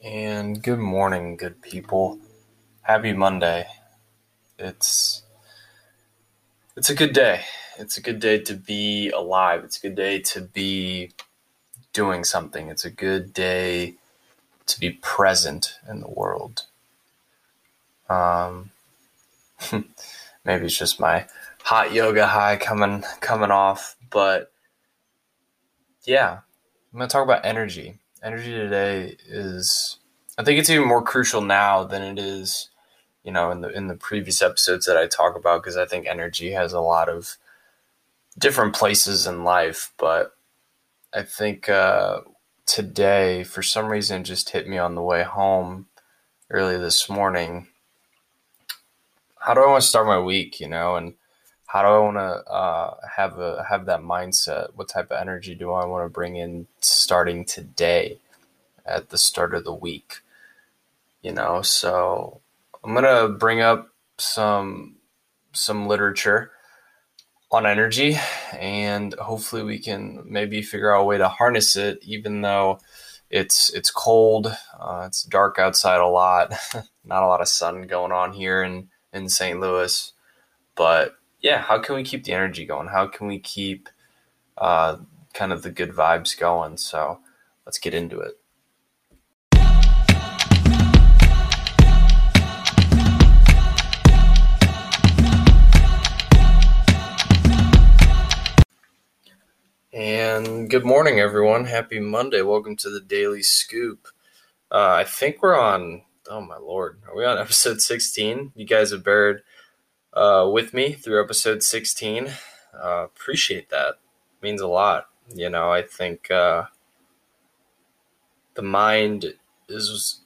And good morning, good people. Happy Monday. It's a good day. It's a good day to be alive. It's a good day to be doing something. It's a good day to be present in the world. Maybe it's just my hot yoga high coming off, but yeah, I'm going to talk about energy. Energy today is, I think it's even more crucial now than it is, you know, in the previous episodes that I talk about, because I think energy has a lot of different places in life. But I think today, for some reason, just hit me on the way home early this morning. How do I want to start my week, you know, and how do I want to have that mindset? What type of energy do I want to bring in starting today at the start of the week? You know, so I'm going to bring up some literature on energy, and hopefully we can maybe figure out a way to harness it, even though it's cold, it's dark outside a lot, not a lot of sun going on here in St. Louis, but yeah, how can we keep the energy going? How can we keep kind of the good vibes going? So let's get into it. And good morning, everyone. Happy Monday. Welcome to the Daily Scoop. I think we're on, oh my Lord, are we on episode 16? You guys have bared with me through episode 16. Appreciate that. It means a lot. You know, I think the mind is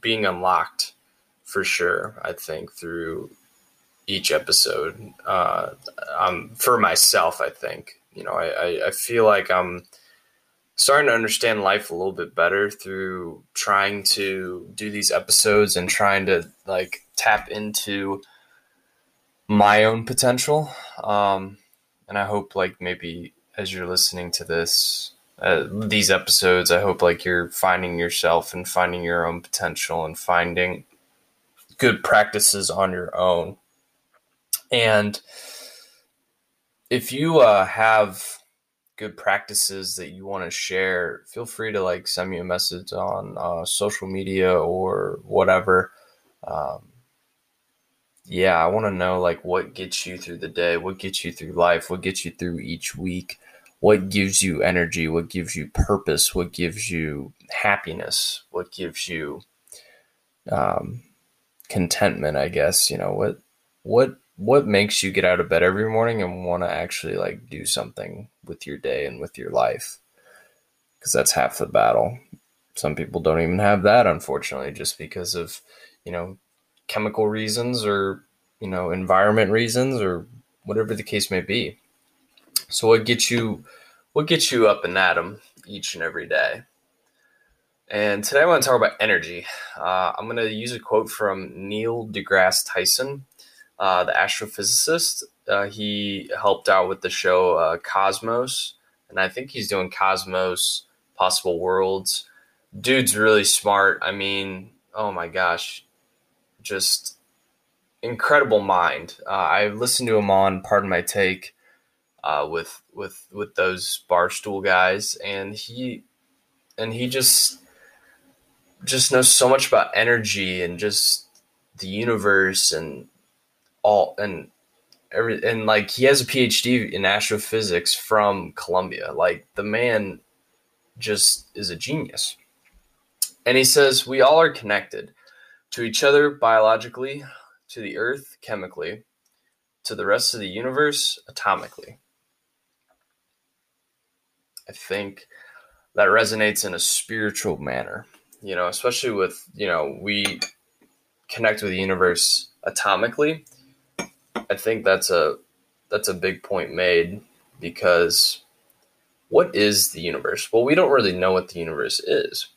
being unlocked for sure, I think, through each episode. For myself, I think, you know, I feel like I'm starting to understand life a little bit better through trying to do these episodes and trying to like tap into my own potential. And I hope like maybe as you're listening to this, these episodes, I hope like you're finding yourself and finding your own potential and finding good practices on your own. And if you have good practices that you want to share, feel free to like send me a message on social media or whatever. I want to know like what gets you through the day, what gets you through life, what gets you through each week, what gives you energy, what gives you purpose, what gives you happiness, what gives you contentment, I guess, you know, what makes you get out of bed every morning and want to actually like do something with your day and with your life? Because that's half the battle. Some people don't even have that, unfortunately, just because of, you know, chemical reasons or, you know, environment reasons or whatever the case may be. So what gets you up and at 'em each and every day? And today I want to talk about energy. I'm going to use a quote from Neil deGrasse Tyson, the astrophysicist. He helped out with the show Cosmos, and I think he's doing Cosmos: Possible Worlds. Dude's really smart. I mean, oh my gosh, just incredible mind. I listened to him on Pardon My Take with those Barstool guys, and he just knows so much about energy and just the universe and all and every, and like he has a PhD in astrophysics from Columbia. Like the man just is a genius. And he says, we all are connected to each other biologically, to the earth chemically, to the rest of the universe atomically. I think that resonates in a spiritual manner, you know, especially with, you know, we connect with the universe atomically. I think that's a big point made, because what is the universe? Well, we don't really know what the universe is.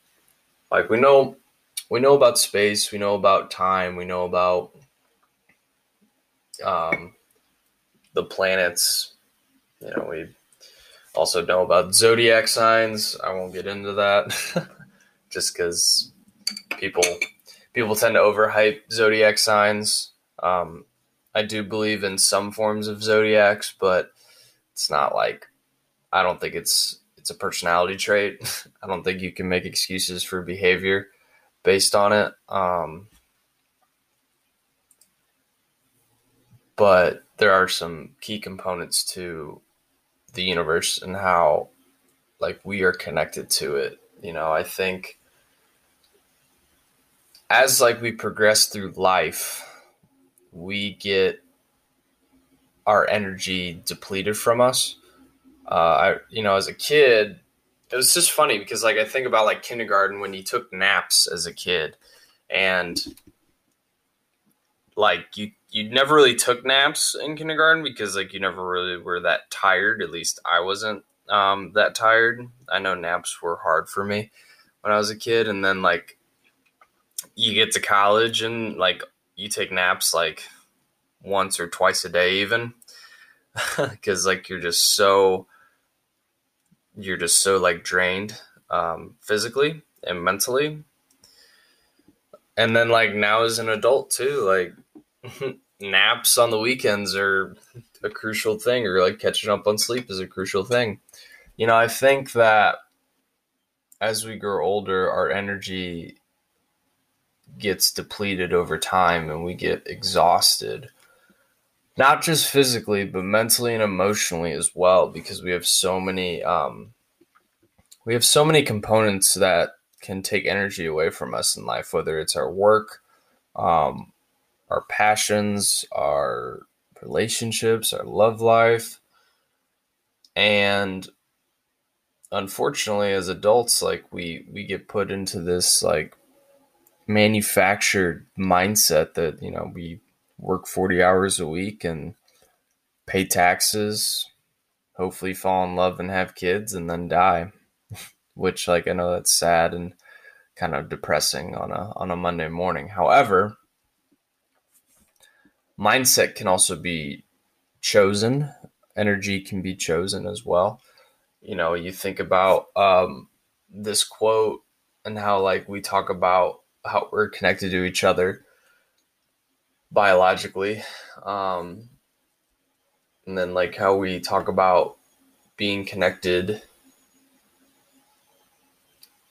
Like we know about space, we know about time, we know about the planets. You know, we also know about zodiac signs. I won't get into that. just because people tend to overhype zodiac signs. I do believe in some forms of zodiacs, but it's not like, I don't think it's a personality trait. I don't think you can make excuses for behavior based on it. But there are some key components to the universe and how, like, we are connected to it. You know, I think as, like, we progress through life, we get our energy depleted from us. I as a kid, it was just funny because, like, I think about, like, kindergarten when you took naps as a kid, and, like, you never really took naps in kindergarten because, like, you never really were that tired. At least I wasn't that tired. I know naps were hard for me when I was a kid. And then, like, you get to college and, like, you take naps, like, once or twice a day even because, like, you're just so, like, drained physically and mentally. And then, like, now as an adult too, like, naps on the weekends are a crucial thing, or, like, catching up on sleep is a crucial thing. You know, I think that as we grow older, our energy gets depleted over time and we get exhausted, not just physically, but mentally and emotionally as well, because we have so many components that can take energy away from us in life, whether it's our work, our passions, our relationships, our love life. And unfortunately, as adults, like, we get put into this, like, manufactured mindset that, you know, we work 40 hours a week and pay taxes, hopefully fall in love and have kids, and then die, which, like, I know that's sad and kind of depressing on a Monday morning. However, mindset can also be chosen. Energy can be chosen as well. You know, you think about this quote and how, like, we talk about how we're connected to each other biologically. And then, like, how we talk about being connected.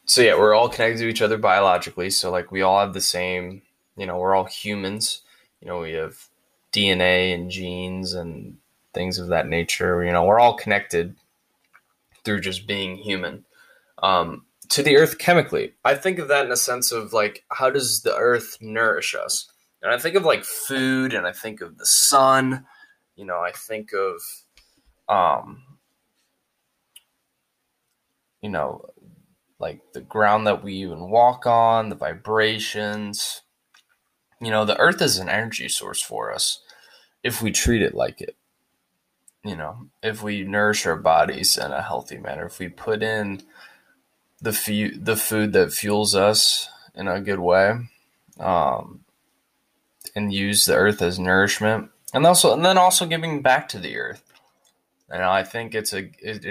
So, yeah, we're all connected to each other biologically. So, like, we all have the same, you know, we're all humans. You know, we have DNA and genes and things of that nature. You know, we're all connected through just being human to the earth chemically. I think of that in a sense of, like, how does the earth nourish us? And I think of, like, food, and I think of the sun. You know, I think of, you know, like, the ground that we even walk on, the vibrations. You know, the earth is an energy source for us if we treat it like it. You know, if we nourish our bodies in a healthy manner, if we put in the food that fuels us in a good way, and use the earth as nourishment, and then also giving back to the earth. And I think it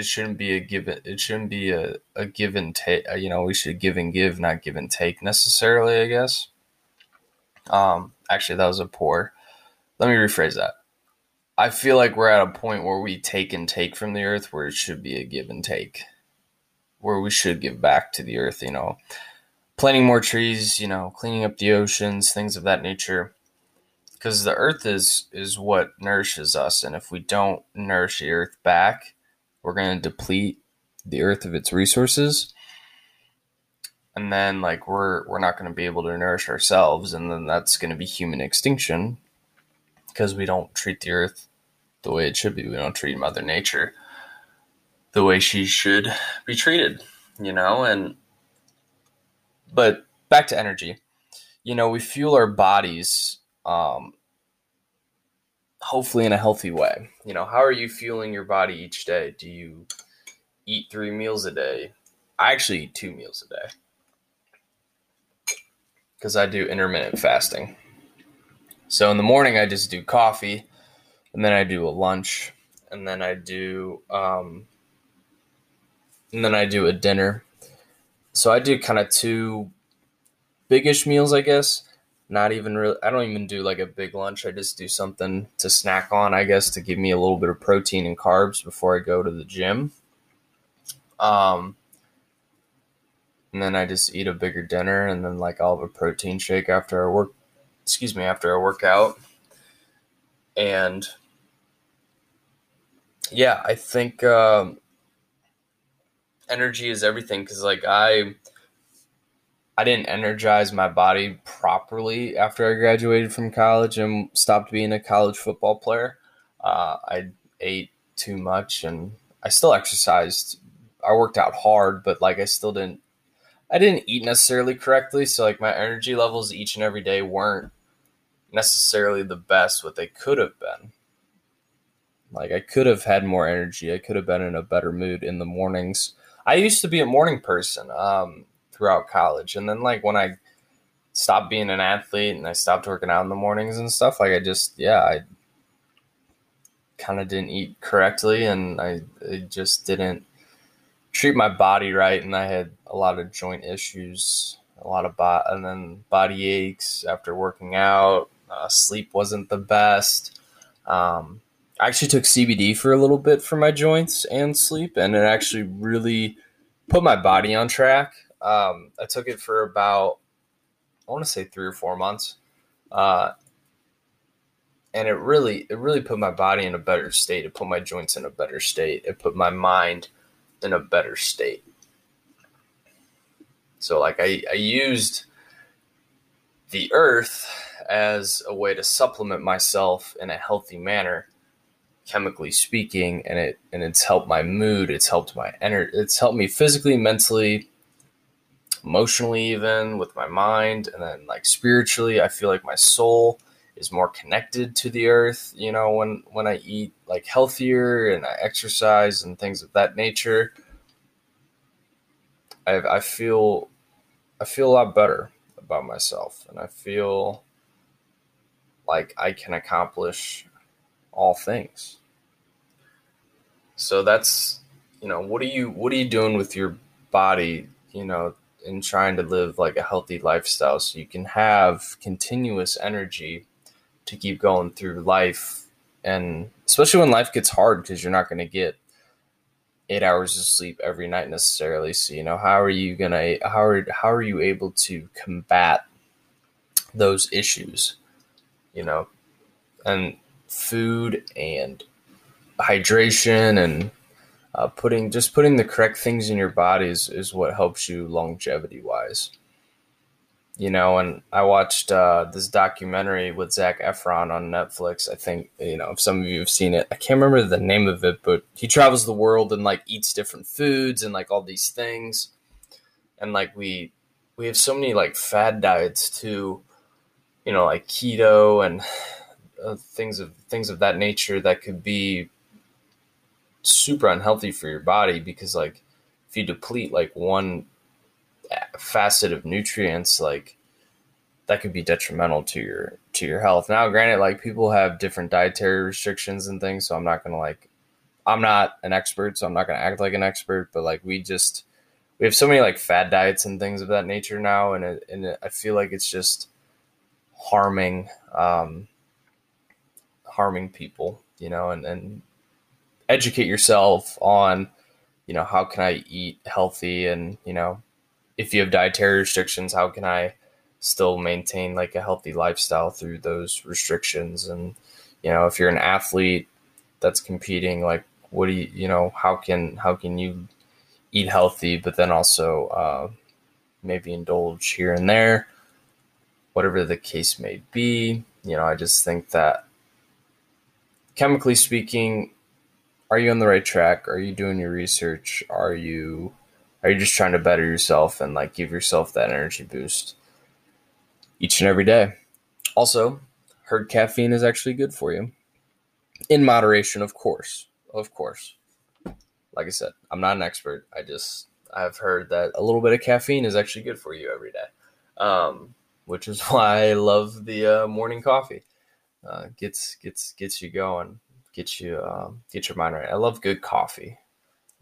shouldn't be a give. It shouldn't be a give and take. You know, we should give and give, not give and take necessarily, I guess. Actually, that was a poor. Let me rephrase that. I feel like we're at a point where we take and take from the earth, where it should be a give and take, where we should give back to the earth, you know, planting more trees, you know, cleaning up the oceans, things of that nature, because the earth is what nourishes us. And if we don't nourish the earth back, we're going to deplete the earth of its resources. And then, like, we're not going to be able to nourish ourselves, and then that's going to be human extinction because we don't treat the earth the way it should be. We don't treat Mother Nature the way she should be treated, you know. And but back to energy, you know, we fuel our bodies, hopefully in a healthy way. You know, how are you fueling your body each day? Do you eat 3 meals a day? I actually eat 2 meals a day, because I do intermittent fasting. So in the morning, I just do coffee, and then I do a lunch, and then I do a dinner. So I do kind of two biggish meals, I guess. Not even really, I don't even do like a big lunch. I just do something to snack on, I guess, to give me a little bit of protein and carbs before I go to the gym. And then I just eat a bigger dinner, and then like I'll have a protein shake after I work out. And yeah, I think energy is everything, because like I didn't energize my body properly after I graduated from college and stopped being a college football player. I ate too much, and I still exercised. I worked out hard, but like I didn't eat necessarily correctly. So like my energy levels each and every day weren't necessarily the best what they could have been. Like I could have had more energy. I could have been in a better mood in the mornings. I used to be a morning person. Throughout college. And then like when I stopped being an athlete and I stopped working out in the mornings and stuff, like I kind of didn't eat correctly, and I just didn't treat my body right. And I had a lot of joint issues, and then body aches after working out. Sleep wasn't the best. I actually took CBD for a little bit for my joints and sleep, and it actually really put my body on track. I took it for about, I want to say 3 or 4 months. And it really put my body in a better state. It put my joints in a better state. It put my mind in a better state. So like I used the earth as a way to supplement myself in a healthy manner, chemically speaking. And it's helped my mood. It's helped my energy. It's helped me physically, mentally, emotionally, even with my mind. And then like spiritually, I feel like my soul is more connected to the earth, you know, when I eat like healthier and I exercise and things of that nature, I feel a lot better about myself, and I feel like I can accomplish all things. So that's, you know, what are you doing with your body, you know, in trying to live like a healthy lifestyle so you can have continuous energy to keep going through life. And especially when life gets hard, because you're not going to get 8 hours of sleep every night necessarily. So, you know, how are you able to combat those issues, you know, and food and hydration and putting the correct things in your body is what helps you longevity wise, you know. And I watched this documentary with Zac Efron on Netflix. I think, you know, if some of you have seen it, I can't remember the name of it, but he travels the world and like eats different foods and like all these things. And like we have so many like fad diets too, you know, like keto and things of that nature that could be super unhealthy for your body, because like if you deplete like one facet of nutrients, like that could be detrimental to your health. Now, granted, like people have different dietary restrictions and things, so I'm not an expert, so I'm not going to act like an expert, but like we have so many like fad diets and things of that nature now. And I feel like it's just harming people, you know, and educate yourself on, you know, how can I eat healthy? And, you know, if you have dietary restrictions, how can I still maintain like a healthy lifestyle through those restrictions? And, you know, if you're an athlete that's competing, like how can you eat healthy, but then also maybe indulge here and there, whatever the case may be. You know, I just think that chemically speaking, are you on the right track? Are you doing your research? Are you just trying to better yourself and like give yourself that energy boost each and every day? Also, heard caffeine is actually good for you. In moderation, of course. Of course. Like I said, I'm not an expert. I've heard that a little bit of caffeine is actually good for you every day. Which is why I love the morning coffee. Gets you going. Get your mind right. I love good coffee.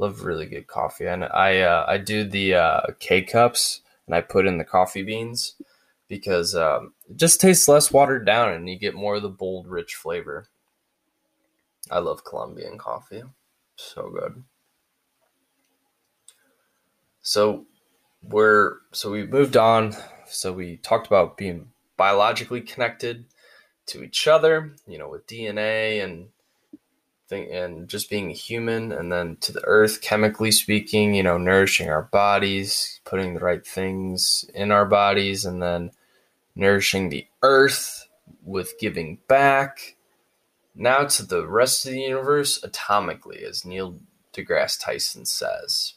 love really good coffee. And I do the K-cups, and I put in the coffee beans because it just tastes less watered down, and you get more of the bold, rich flavor. I love Colombian coffee. So good. So we moved on. So we talked about being biologically connected to each other, you know, with DNA and just being human, and then to the earth, chemically speaking, you know, nourishing our bodies, putting the right things in our bodies, and then nourishing the earth with giving back. Now to the rest of the universe atomically, as Neil deGrasse Tyson says.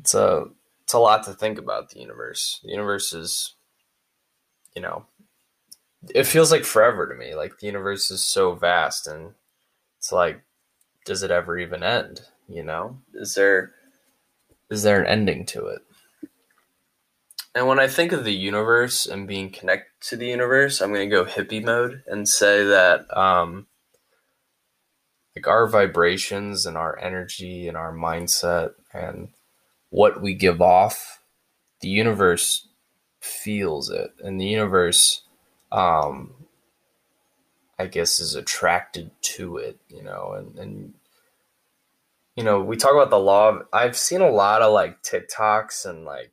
It's a lot to think about, the universe. The universe is, you know, it feels like forever to me. Like, the universe is so vast, and it's like, does it ever even end? You know, is there an ending to it? And when I think of the universe and being connected to the universe, I'm going to go hippie mode and say that, like, our vibrations and our energy and our mindset and what we give off, the universe feels it, and the universe, I guess, is attracted to it, you know, and, you know, we talk about the law of, I've seen a lot of like TikToks and like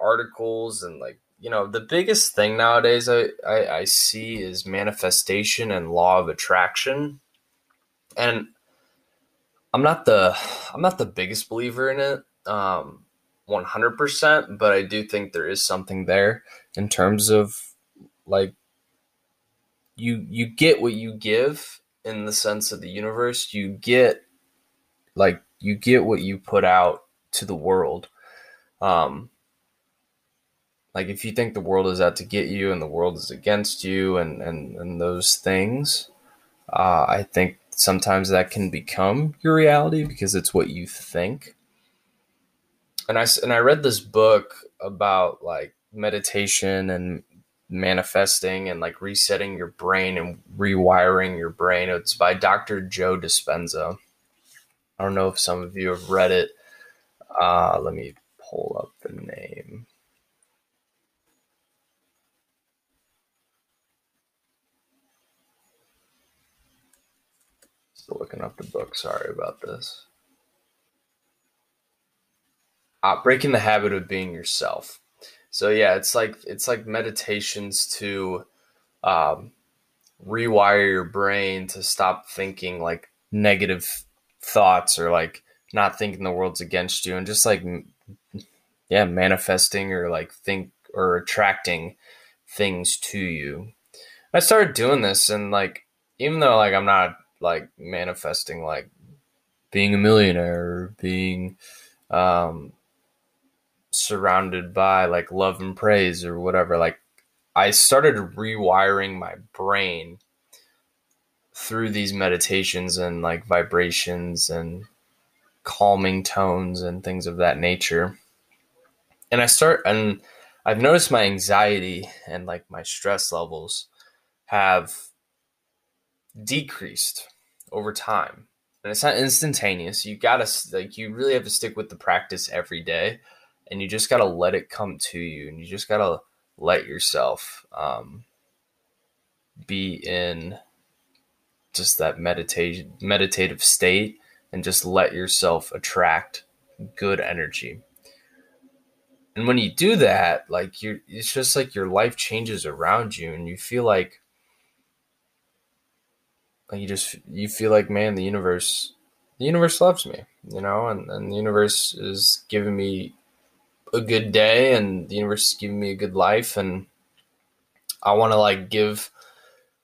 articles and like, you know, the biggest thing nowadays I see is manifestation and law of attraction. And I'm not the biggest believer in it, 100%, but I do think there is something there in terms of like you get what you give, in the sense of the universe. You get what you put out to the world. Like, if you think the world is out to get you and the world is against you and those things, I think sometimes that can become your reality because it's what you think. And I read this book about like meditation and manifesting and like resetting your brain and rewiring your brain. It's by Dr. Joe Dispenza. I don't know if some of you have read it. Let me pull up the name. Still looking up the book. Sorry about this. Breaking the Habit of Being Yourself. So yeah, it's like meditations to rewire your brain to stop thinking like negative thoughts, or like not thinking the world's against you, and just like, yeah, manifesting or like think or attracting things to you. I started doing this, and like, even though like I'm not like manifesting like being a millionaire or being surrounded by like love and praise or whatever, like I started rewiring my brain through these meditations and like vibrations and calming tones and things of that nature. And I've noticed my anxiety and like my stress levels have decreased over time. And it's not instantaneous. You really have to stick with the practice every day, and you just got to let it come to you. And you just got to let yourself be in just that meditative state, and just let yourself attract good energy. And when you do that, like it's just like your life changes around you, and you feel like you feel like, man, the universe loves me, you know, and the universe is giving me a good day, and the universe is giving me a good life, and I want to like give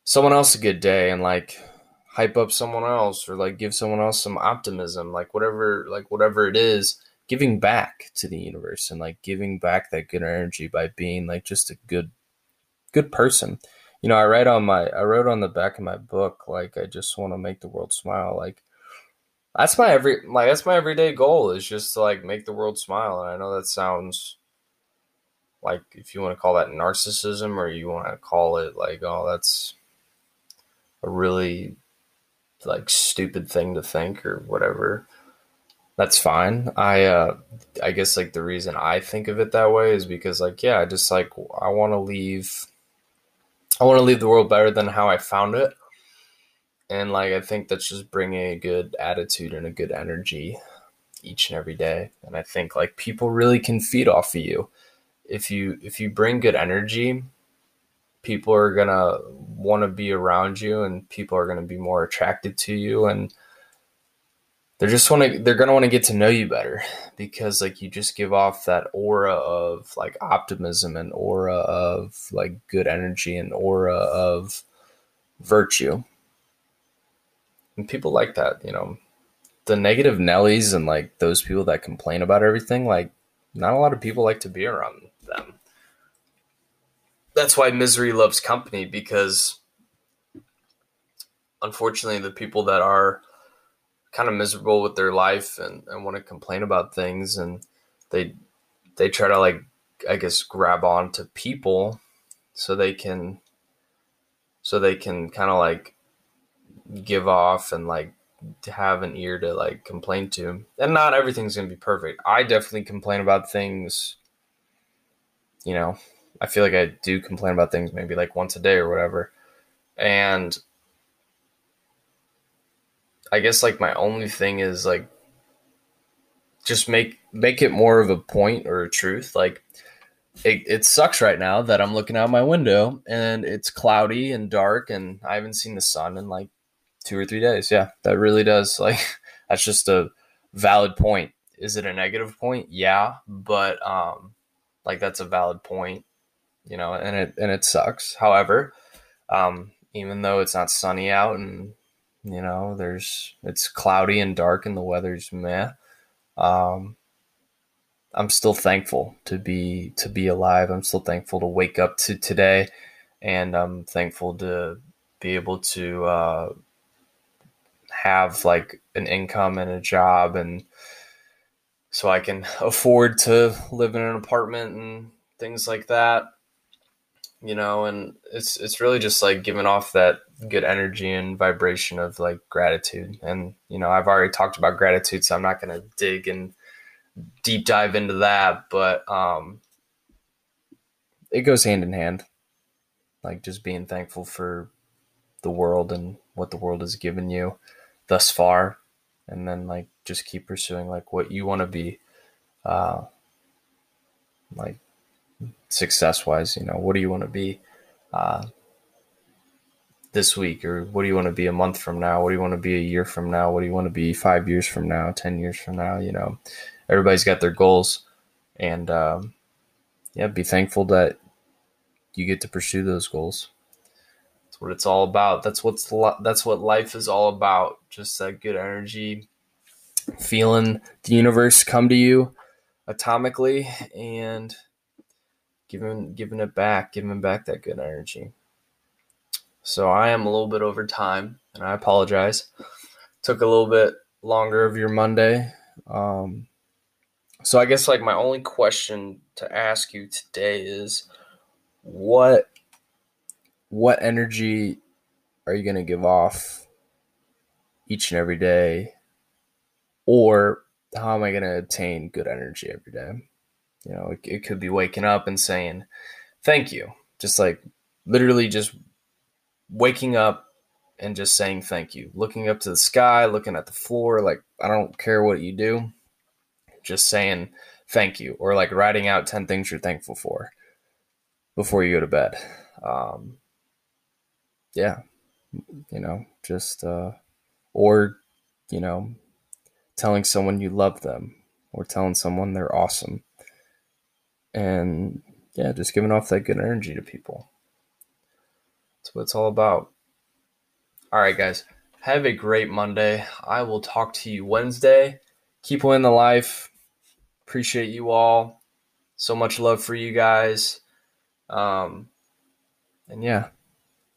someone else a good day and like hype up someone else, or like give someone else some optimism, like whatever it is, giving back to the universe and like giving back that good energy by being like just a good person. You know, I wrote on the back of my book, like, I just want to make the world smile. Like, that's my everyday goal, is just to like make the world smile. And I know that sounds like, if you want to call that narcissism, or you want to call it like, oh, that's a really like stupid thing to think or whatever, that's fine. I guess like the reason I think of it that way is because like, yeah, I just like, I want to leave the world better than how I found it. And like, I think that's just bringing a good attitude and a good energy each and every day. And I think like people really can feed off of you. If you bring good energy, people are going to want to be around you and people are going to be more attracted to you. And they're going to want to get to know you better because like you just give off that aura of like optimism and aura of like good energy and aura of virtue. And people like that, you know, the negative Nellies and like those people that complain about everything, like not a lot of people like to be around them. That's why misery loves company, because unfortunately the people that are kind of miserable with their life and want to complain about things, and they try to like, I guess, grab on to people so they can kind of like give off and like to have an ear to like complain to. And not everything's going to be perfect. I definitely complain about things, you know, I feel like I do complain about things maybe like once a day or whatever. And I guess like my only thing is like just make it more of a point or a truth. Like it sucks right now that I'm looking out my window and it's cloudy and dark and I haven't seen the sun in like 2 or 3 days. Yeah, that really does. Like that's just a valid point. Is it a negative point? Yeah, but like that's a valid point, you know, and it sucks. However, even though it's not sunny out and you know, it's cloudy and dark and the weather's meh, I'm still thankful to be alive. I'm still thankful to wake up to today, and I'm thankful to be able to have like an income and a job, and so I can afford to live in an apartment and things like that, you know. And it's really just like giving off that good energy and vibration of like gratitude. And, you know, I've already talked about gratitude, so I'm not going to dig and deep dive into that, but it goes hand in hand, like just being thankful for the world and what the world has given you thus far. And then like, just keep pursuing like what you want to be, like success wise, you know, what do you want to be, this week, or what do you want to be a month from now? What do you want to be a year from now? What do you want to be 5 years from now, 10 years from now? You know, everybody's got their goals, and, yeah, be thankful that you get to pursue those goals. That's what it's all about. That's what life is all about. Just that good energy, feeling the universe come to you atomically and giving back that good energy. So I am a little bit over time, and I apologize. Took a little bit longer of your Monday. So I guess like my only question to ask you today is, what energy are you going to give off each and every day? Or how am I going to obtain good energy every day? You know, it could be waking up and saying, thank you. Just like literally just waking up and just saying thank you, looking up to the sky, looking at the floor, like I don't care what you do, just saying thank you, or like writing out 10 things you're thankful for before you go to bed. Yeah, you know, just or, you know, telling someone you love them or telling someone they're awesome. And yeah, just giving off that good energy to people. That's what it's all about. All right, guys, have a great Monday. I will talk to you Wednesday. Keep winning the life. Appreciate you all. So much love for you guys. And yeah,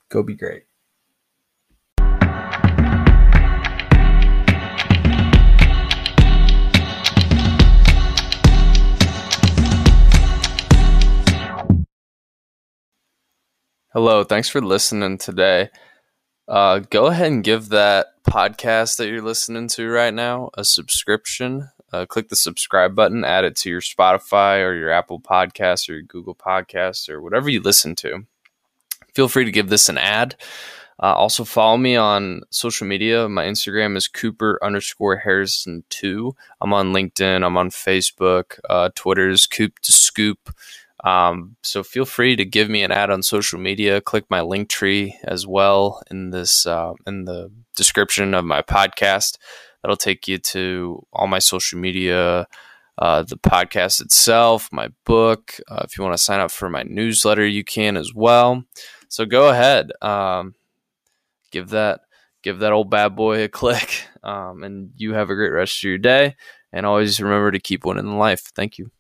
go be great. Hello, thanks for listening today. Go ahead and give that podcast that you're listening to right now a subscription. Click the subscribe button, add it to your Spotify or your Apple Podcasts or your Google Podcasts or whatever you listen to. Feel free to give this an ad. Also follow me on social media. My Instagram is Cooper_Harrison2. I'm on LinkedIn. I'm on Facebook. Twitter is Coop2Scoop. So feel free to give me an ad on social media. Click my link tree as well in the description of my podcast. That'll take you to all my social media, the podcast itself, my book. If you want to sign up for my newsletter, you can as well. So go ahead. Give that old bad boy a click, and you have a great rest of your day. And always remember to keep winning in life. Thank you.